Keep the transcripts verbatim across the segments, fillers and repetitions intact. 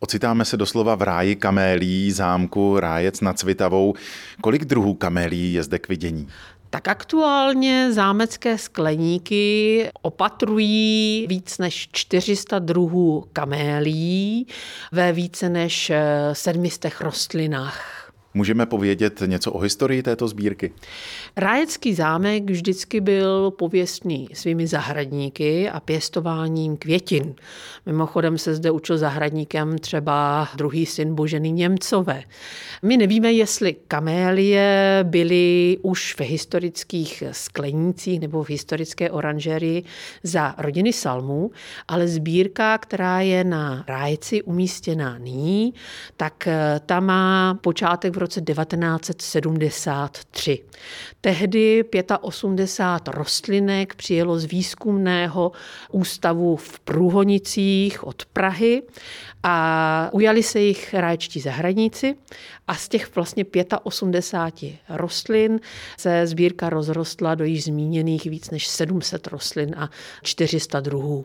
Ocitáme se doslova v ráji kamélí, zámku Rájec nad Svitavou. Kolik druhů kamélí je zde k vidění? Tak aktuálně zámecké skleníky opatrují víc než čtyři sta druhů kamélí ve více než sedmi stech rostlinách. Můžeme povědět něco o historii této sbírky? Rájecký zámek vždycky byl pověstný svými zahradníky a pěstováním květin. Mimochodem se zde učil zahradníkem třeba druhý syn Boženy Němcové. My nevíme, jestli kamélie byly už v historických sklenících nebo v historické oranžerii za rodiny Salmů, ale sbírka, která je na Rájci umístěná nyní, tak ta má počátek v roce devatenáct set sedmdesát tři. Tehdy osmdesát pět rostlinek přijelo z výzkumného ústavu v Průhonicích od Prahy a ujali se jich ráječtí zahradníci a z těch vlastně osmdesáti pěti rostlin se sbírka rozrostla do již zmíněných víc než sedm set rostlin a čtyři sta druhů.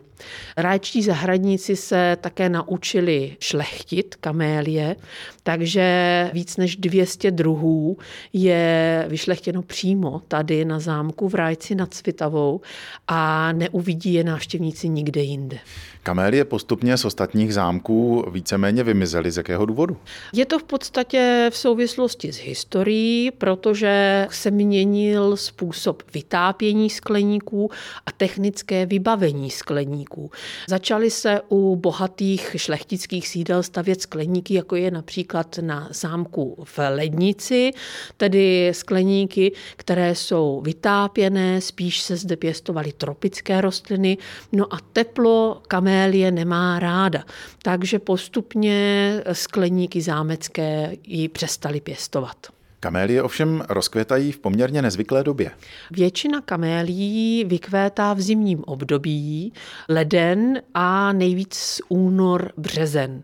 Ráječtí zahradníci se také naučili šlechtit kamélie, takže víc než dvě stě druhů je vyšlechtěno přímo tady na zámku v Rájci nad Svitavou a neuvidí je návštěvníci nikde jinde. Kamélie postupně z ostatních zámků víceméně vymizely. Z jakého důvodu? Je to v podstatě v souvislosti s historií, protože se měnil způsob vytápění skleníků a technické vybavení skleníků. Začaly se u bohatých šlechtických sídel stavět skleníky, jako je například na zámku v Lednici, tedy skleníky, které jsou vytápěné, spíš se zde pěstovaly tropické rostliny, no a teplo kamélie nemá ráda, takže postupně skleníky zámecké ji přestaly pěstovat. Kamélie ovšem rozkvětají v poměrně nezvyklé době. Většina kamélií vykvétá v zimním období, leden a nejvíc únor, březen,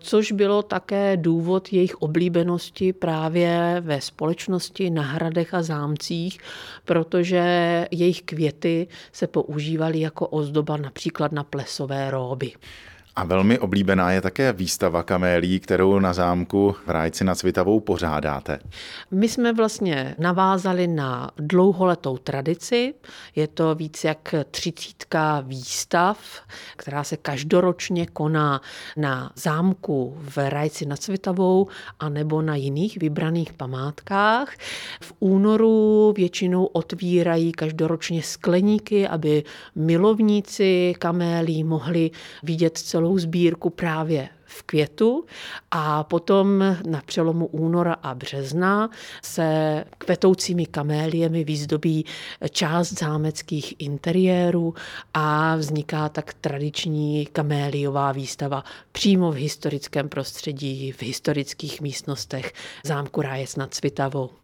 což bylo také důvod jejich oblíbenosti právě ve společnosti na hradech a zámcích, protože jejich květy se používaly jako ozdoba například na plesové róby. A velmi oblíbená je také výstava kamélií, kterou na zámku v Rájci nad Svitavou pořádáte. My jsme vlastně navázali na dlouholetou tradici. Je to víc jak třicítka výstav, která se každoročně koná na zámku v Rájci nad Svitavou a nebo na jiných vybraných památkách. V únoru většinou otvírají každoročně skleníky, aby milovníci kamélií mohli vidět celou sbírku právě v květu a potom na přelomu února a března se kvetoucími kaméliemi výzdobí část zámeckých interiérů a vzniká tak tradiční kaméliová výstava přímo v historickém prostředí, v historických místnostech zámku Rájec nad Svitavou.